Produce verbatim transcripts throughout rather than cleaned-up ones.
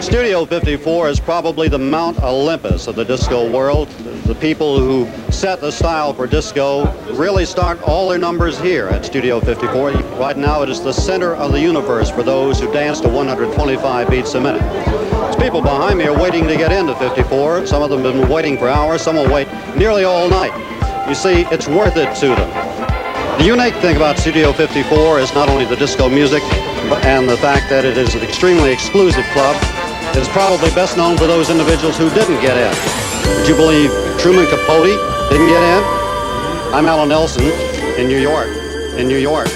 Studio fifty-four is probably the Mount Olympus of the disco world. The people who set the style for disco really start all their numbers here at Studio fifty-four. Right now it is the center of the universe for those who dance to one hundred twenty-five beats a minute. There's people behind me are waiting to get into fifty-four. Some of them have been waiting for hours, some will wait nearly all night. You see, it's worth it to them. The unique thing about Studio fifty-four is not only the disco music, and the fact that it is an extremely exclusive club. It is probably best known for those individuals who didn't get in. Would you believe Truman Capote didn't get in? I'm Alan Nelson in New York, in New York.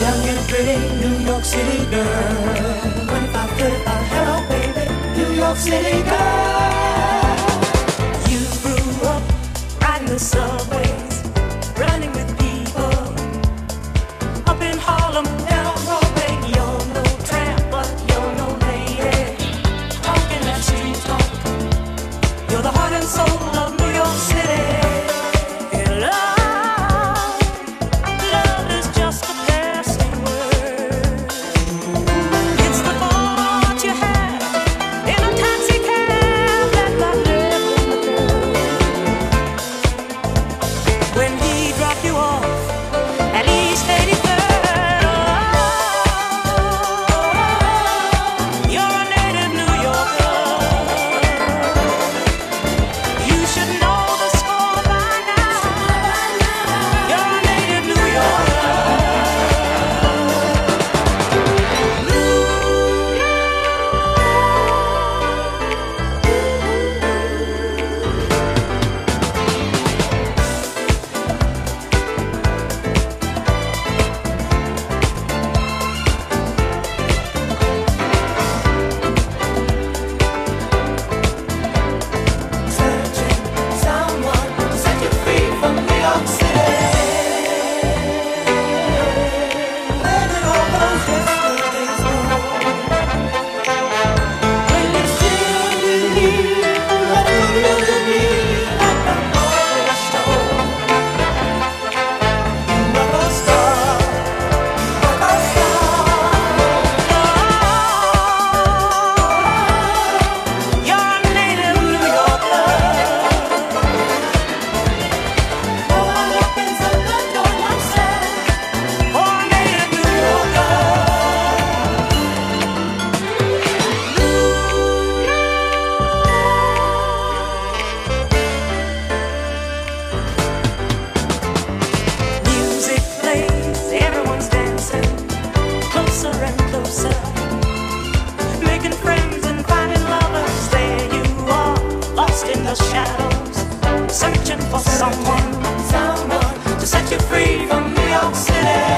Young and pretty, New York City girl. twenty-five, thirty-five, hello baby, New York City girl. You grew up riding the subways, running with people, up in Harlem, down Broadway. You're no tramp, but you're no lady, talking that street talk. You're the heart and soul of New York City. Searching for someone, someone to set you free from New York City.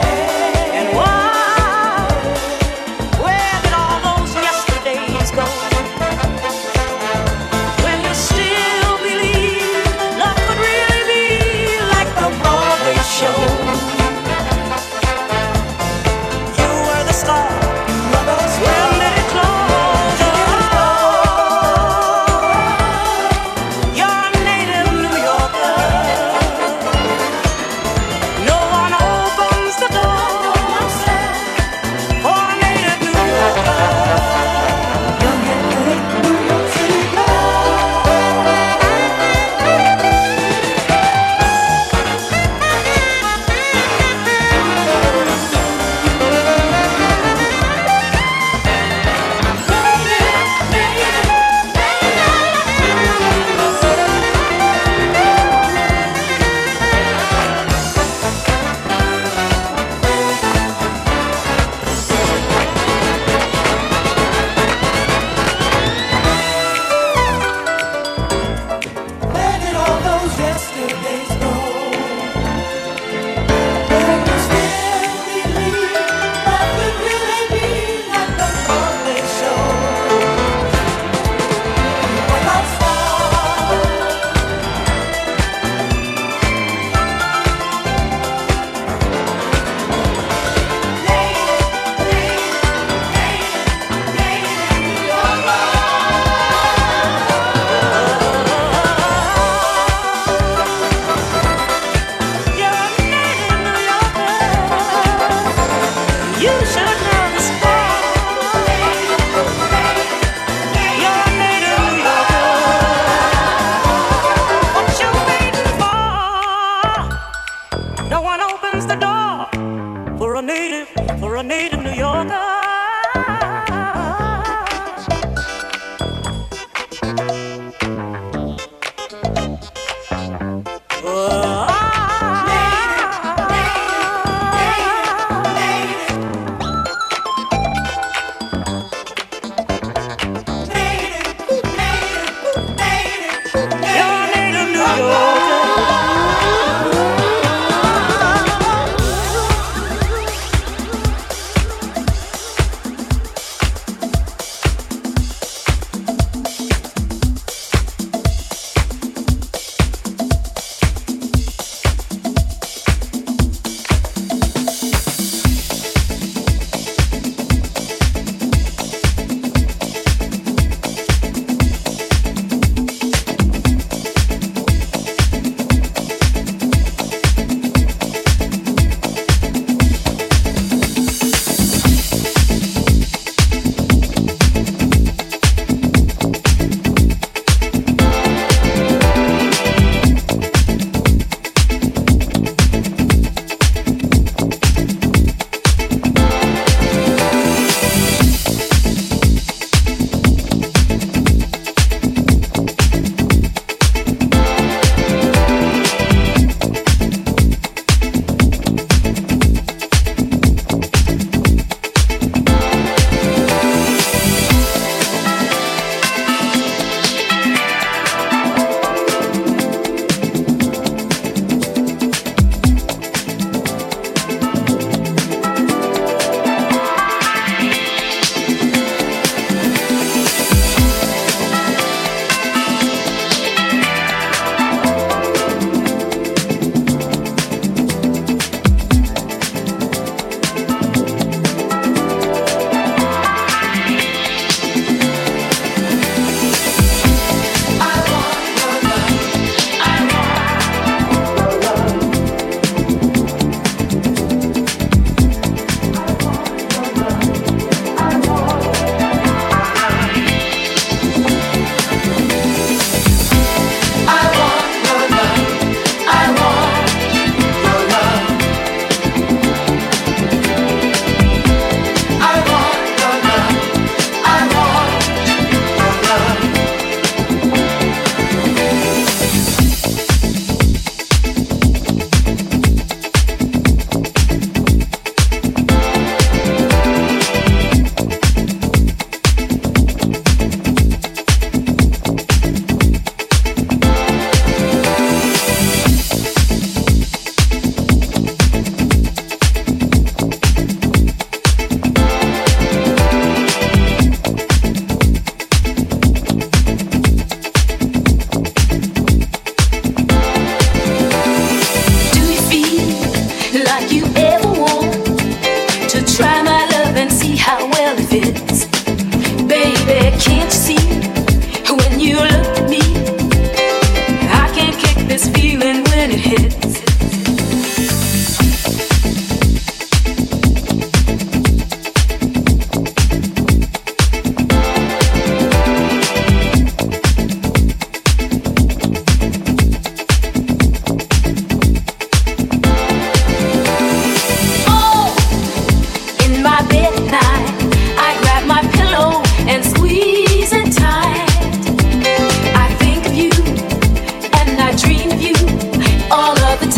All of the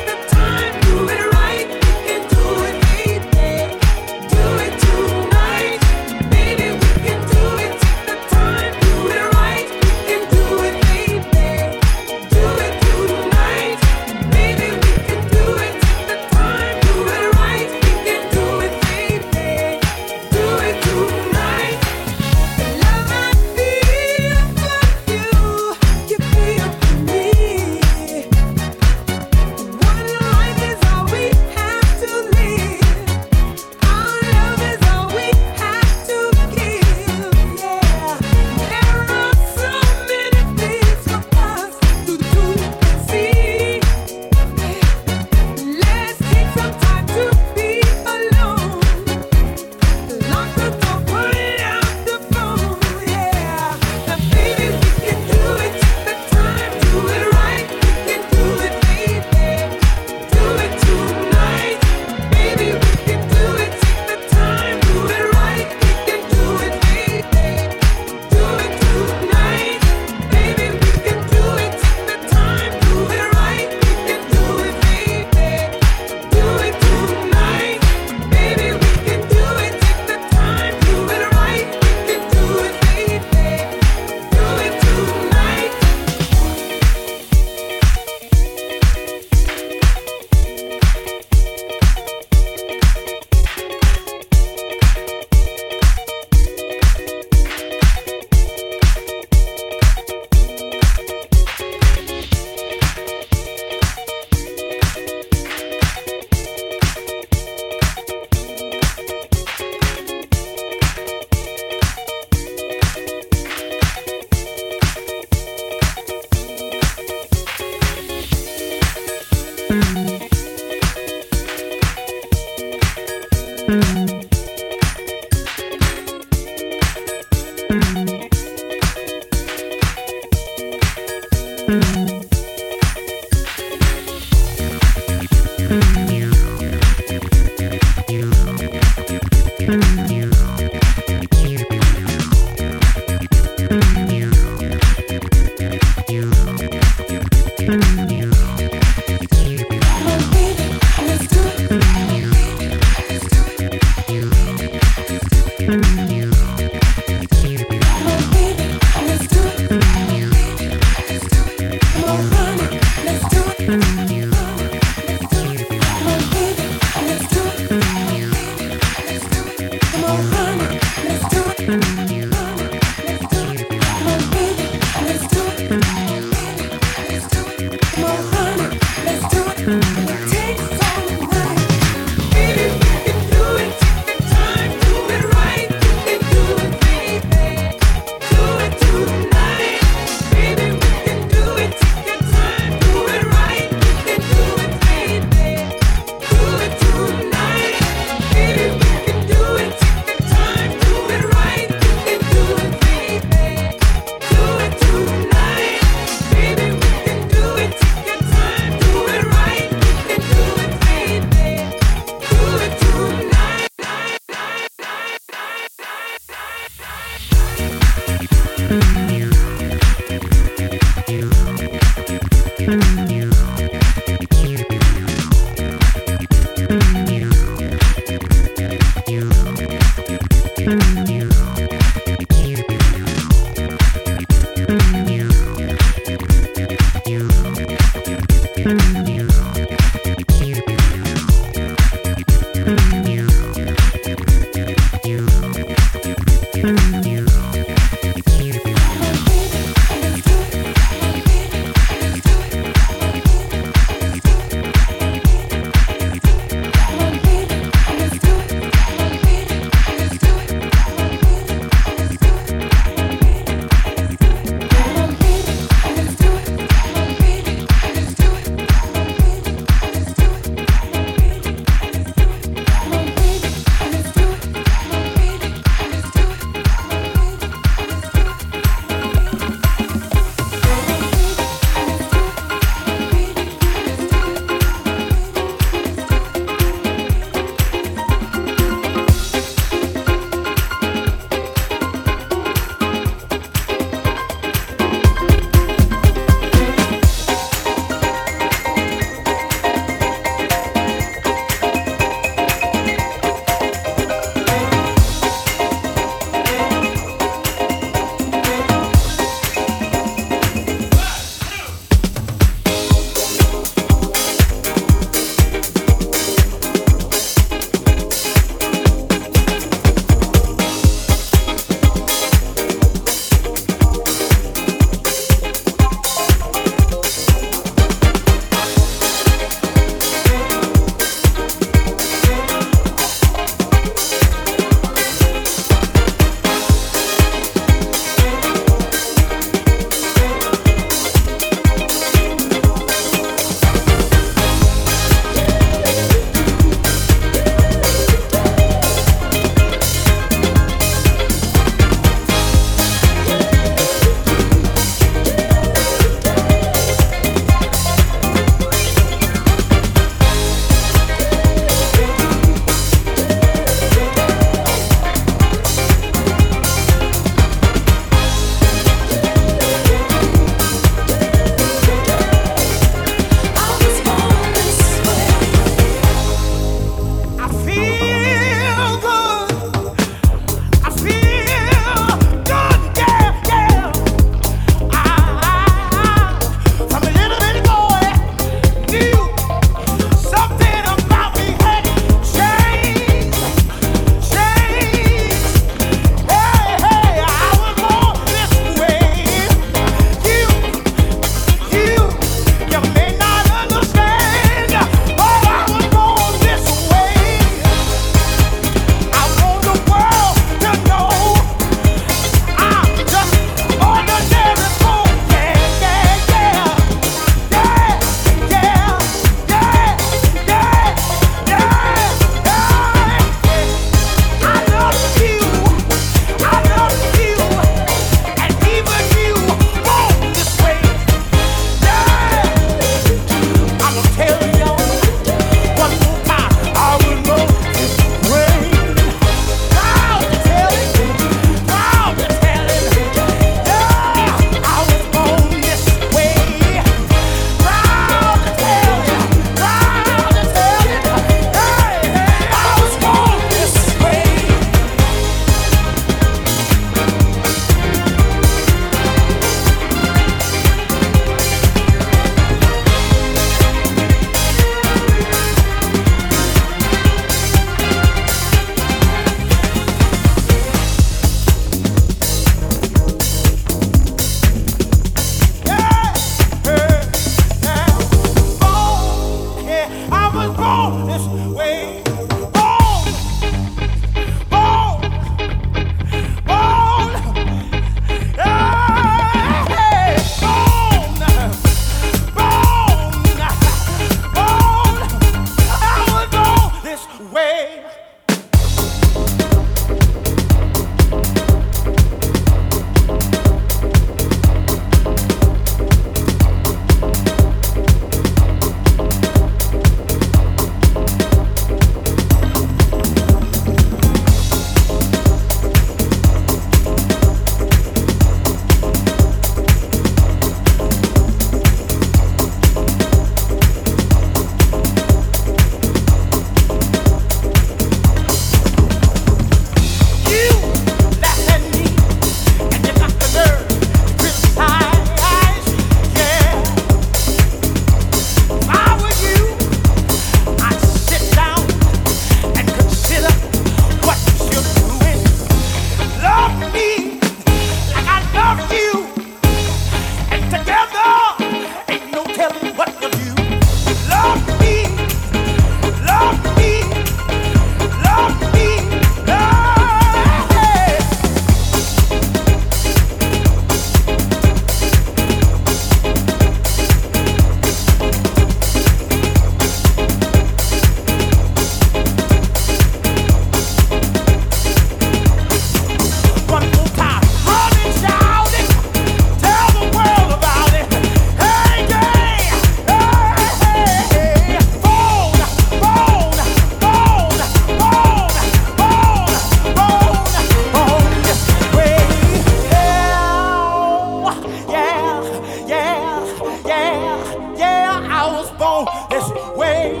phone. It's way,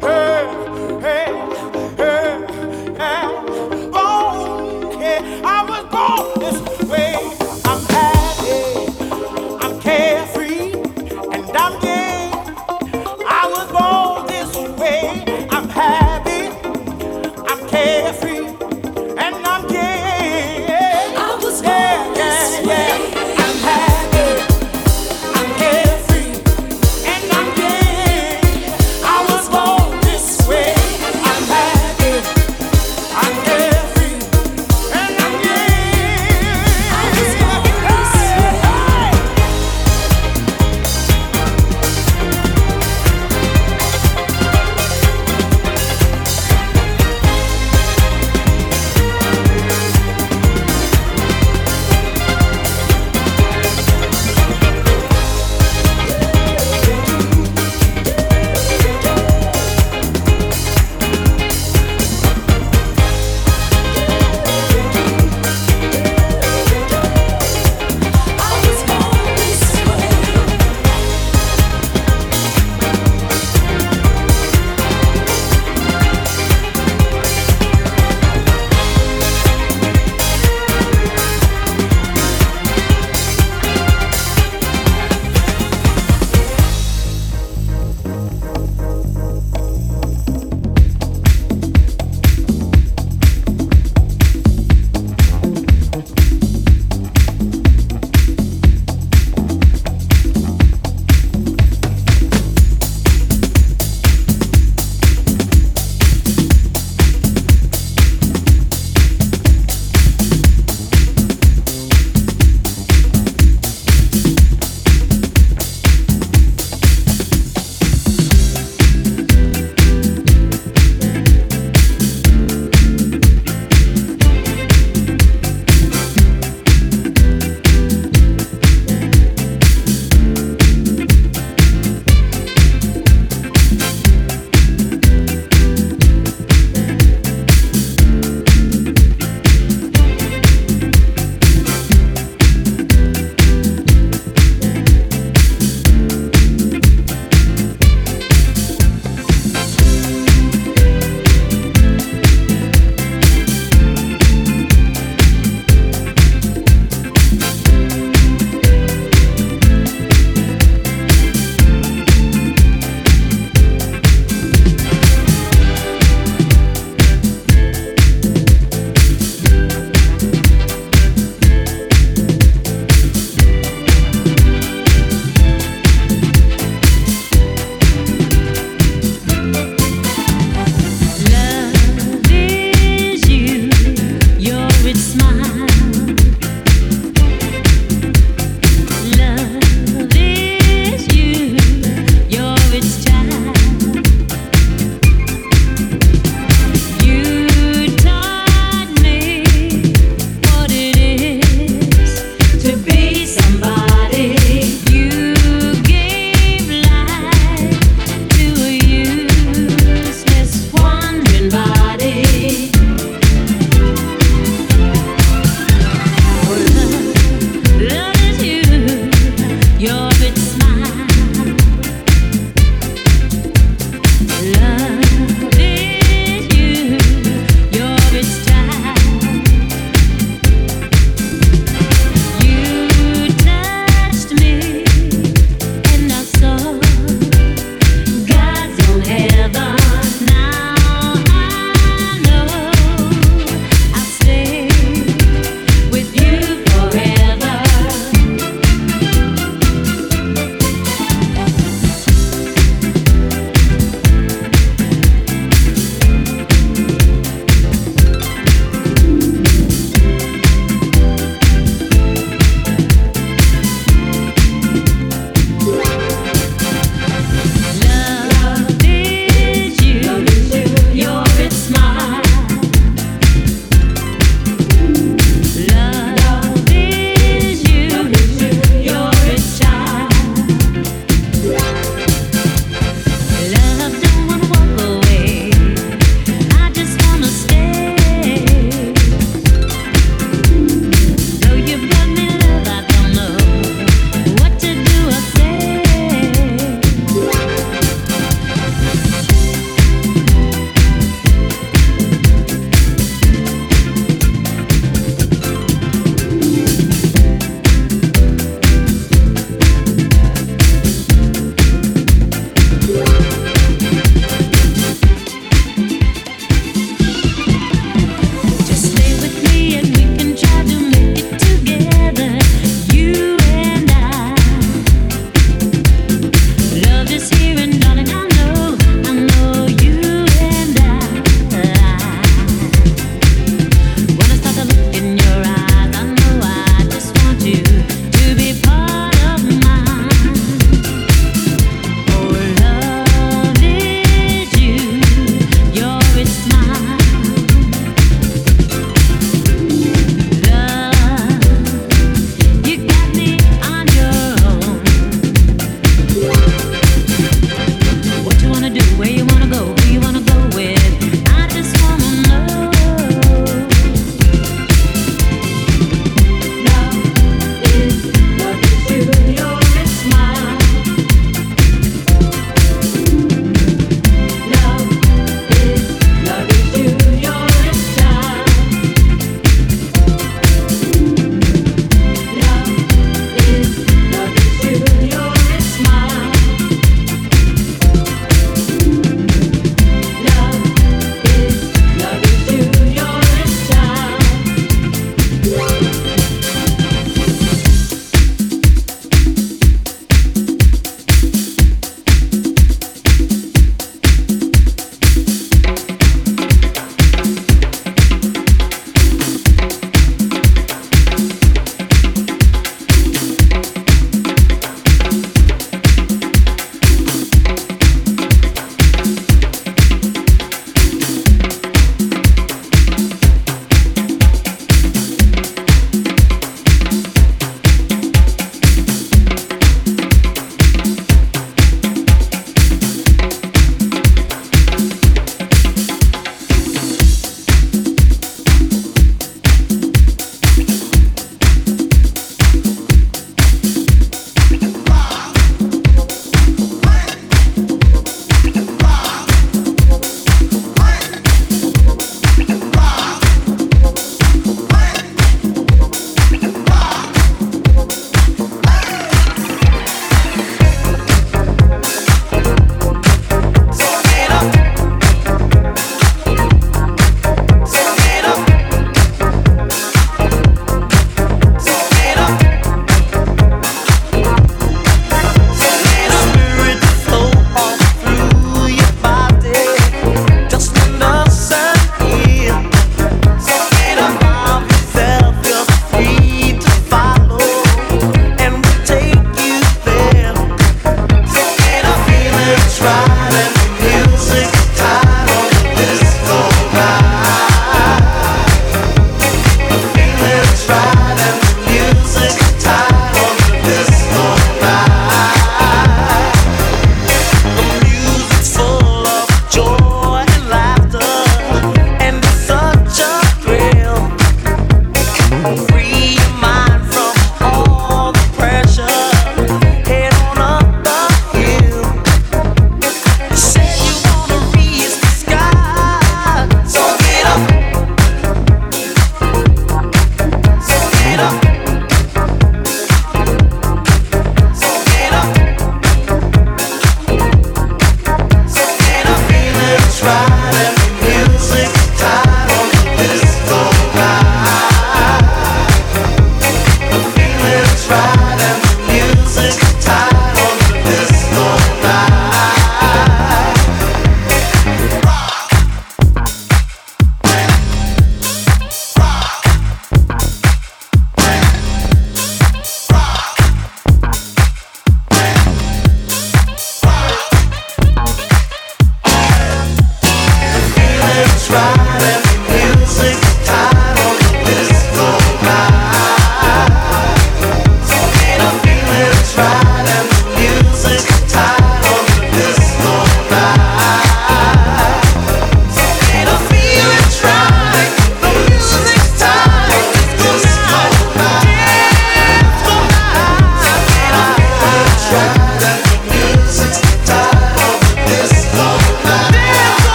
hey, hey, hey, hey, born, yeah, I was born this way. I'm happy, I'm carefree, and I'm gay. I was born this way. I'm happy, I'm carefree, and I'm gay. I was born yeah, this yeah, way. Yeah. I'm happy.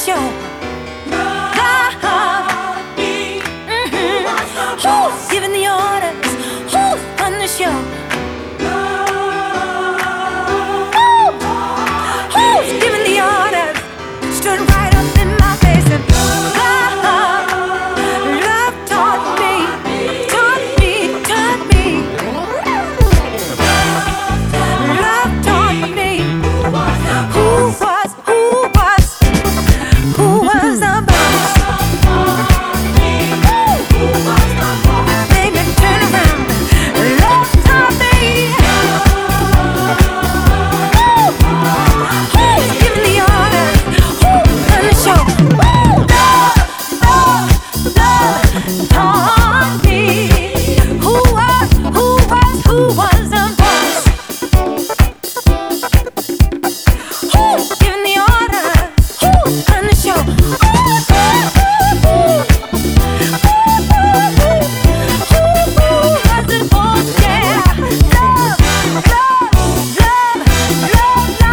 with your car. Mm-hmm. Who's giving the orders? Who's on the show? Ooh. Who's giving the orders? Stood right up in my face and love, love taught me, taught me, taught me. Love taught me who was, who was, who was the boss. Baby, turn around. Love taught me. Ooh. Who's giving the orders? Who's on the show? Ooh. Love, love, love taught me who was, who was, who was the boss. Who's giving the orders? Who's on the show? Who was, who was the boss? Who's giving the orders? Who's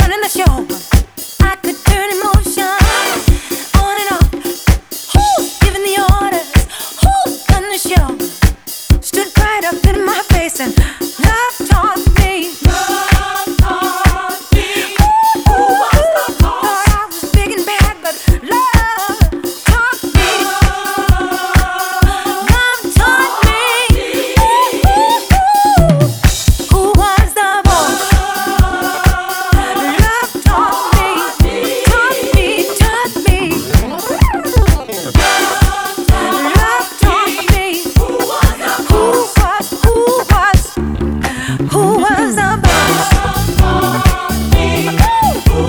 running the show? I could turn emotion on and off. Who's giving the orders? Who's running the show? Stood right up in my face and love taught me. Who was the boss? Thought I was big and bad, but love taught me. Love taught me. Who was the boss? Love taught me, taught me, taught me. Love taught me. Who was, who was, who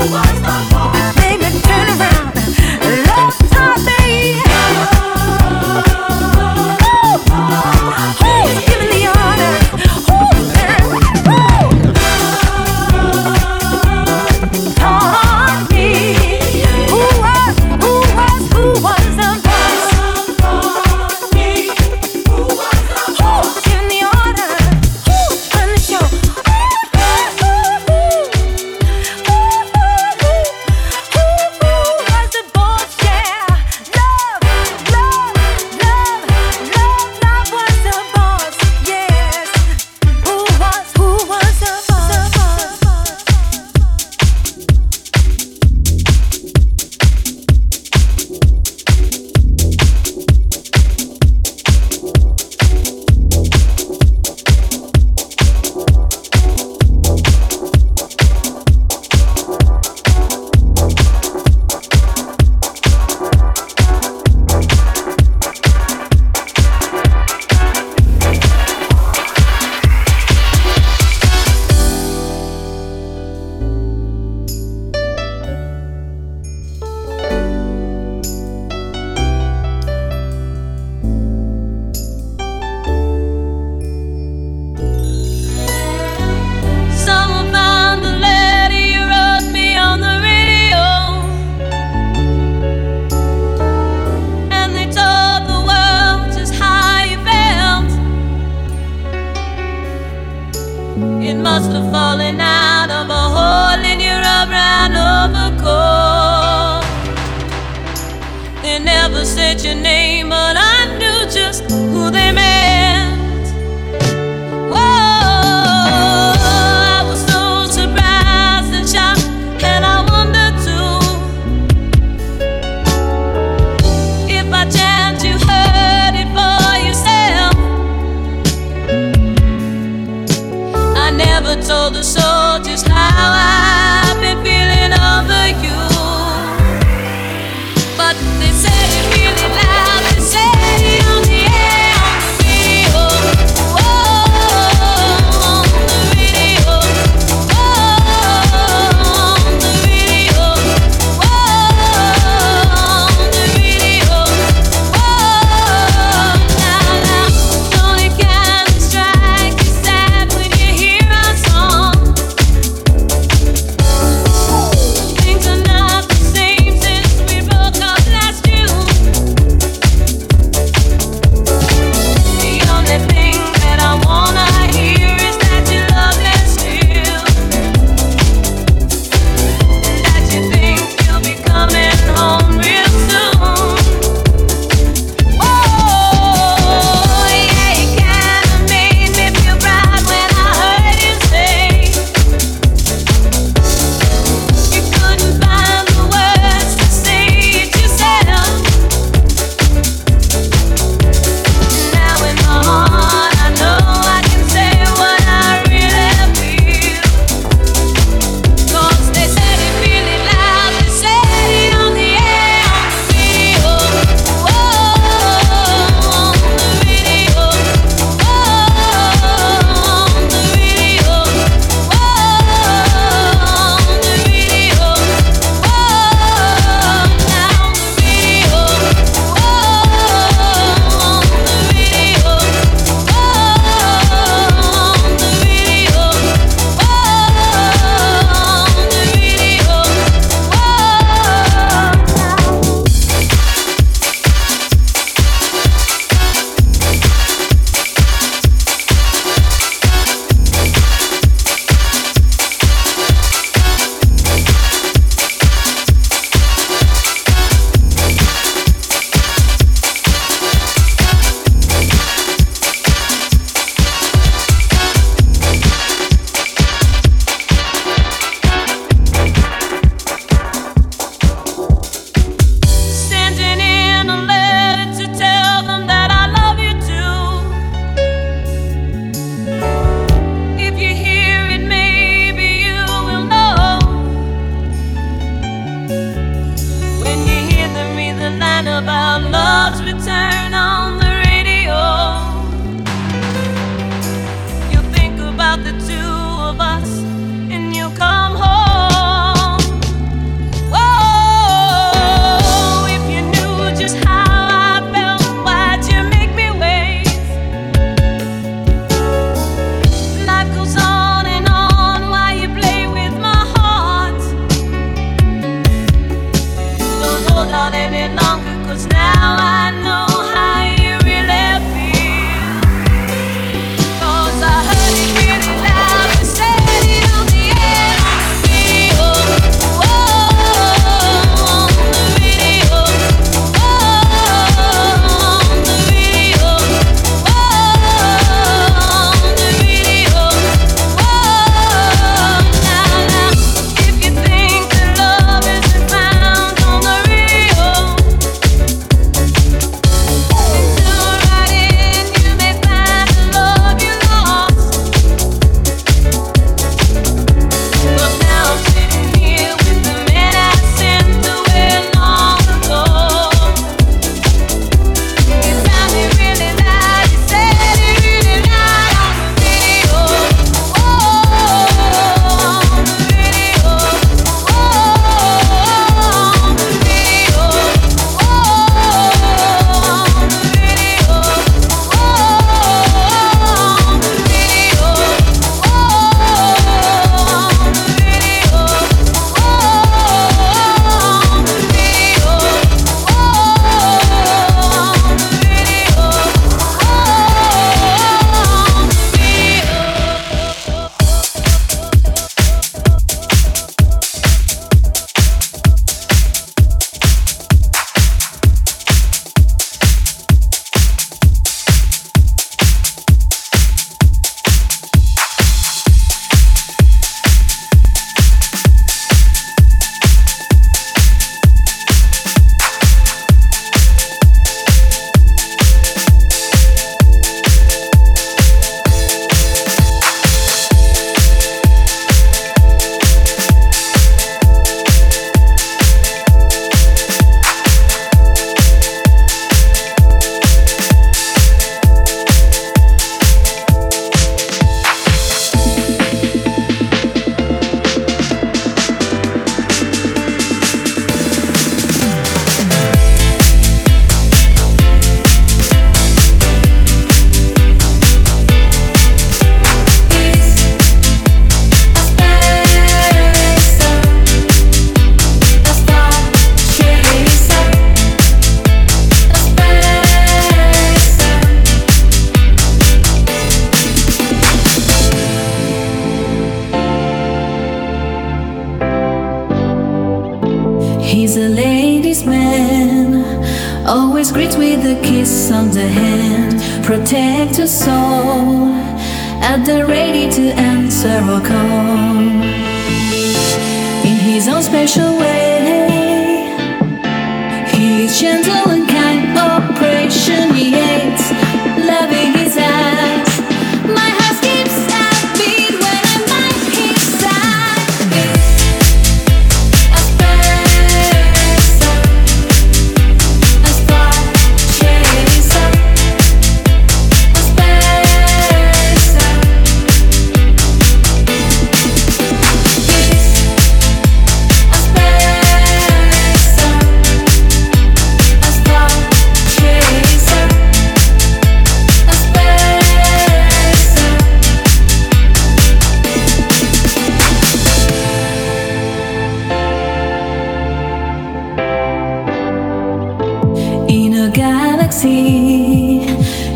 was the boss? Baby, turn around. Love taught me. Ooh. Who's giving the orders? Who's who taught me? Who was, who was, who was the boss? Who's giving the orders? Who's on the show? Who was the boss? Yeah, love, love, love, love, love was the boss. Yes, who was, who was the boss? Someone found the letter you wrote me on the radio, and they told the world just how you felt. It must have fallen out of a hole in your rubber and overcoat. They never said your name, but I knew just who they meant. Whoa, I was so surprised and shocked, and I wondered too if by chance you heard it for yourself. I never told the soul just how I've been feeling over you, but they said it really loud. They said it on the air, on the radio, oh, on the radio, oh, on the radio, oh, on the heard about love's return on the radio. You think about the two of us and you come home.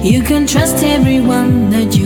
You can trust everyone that you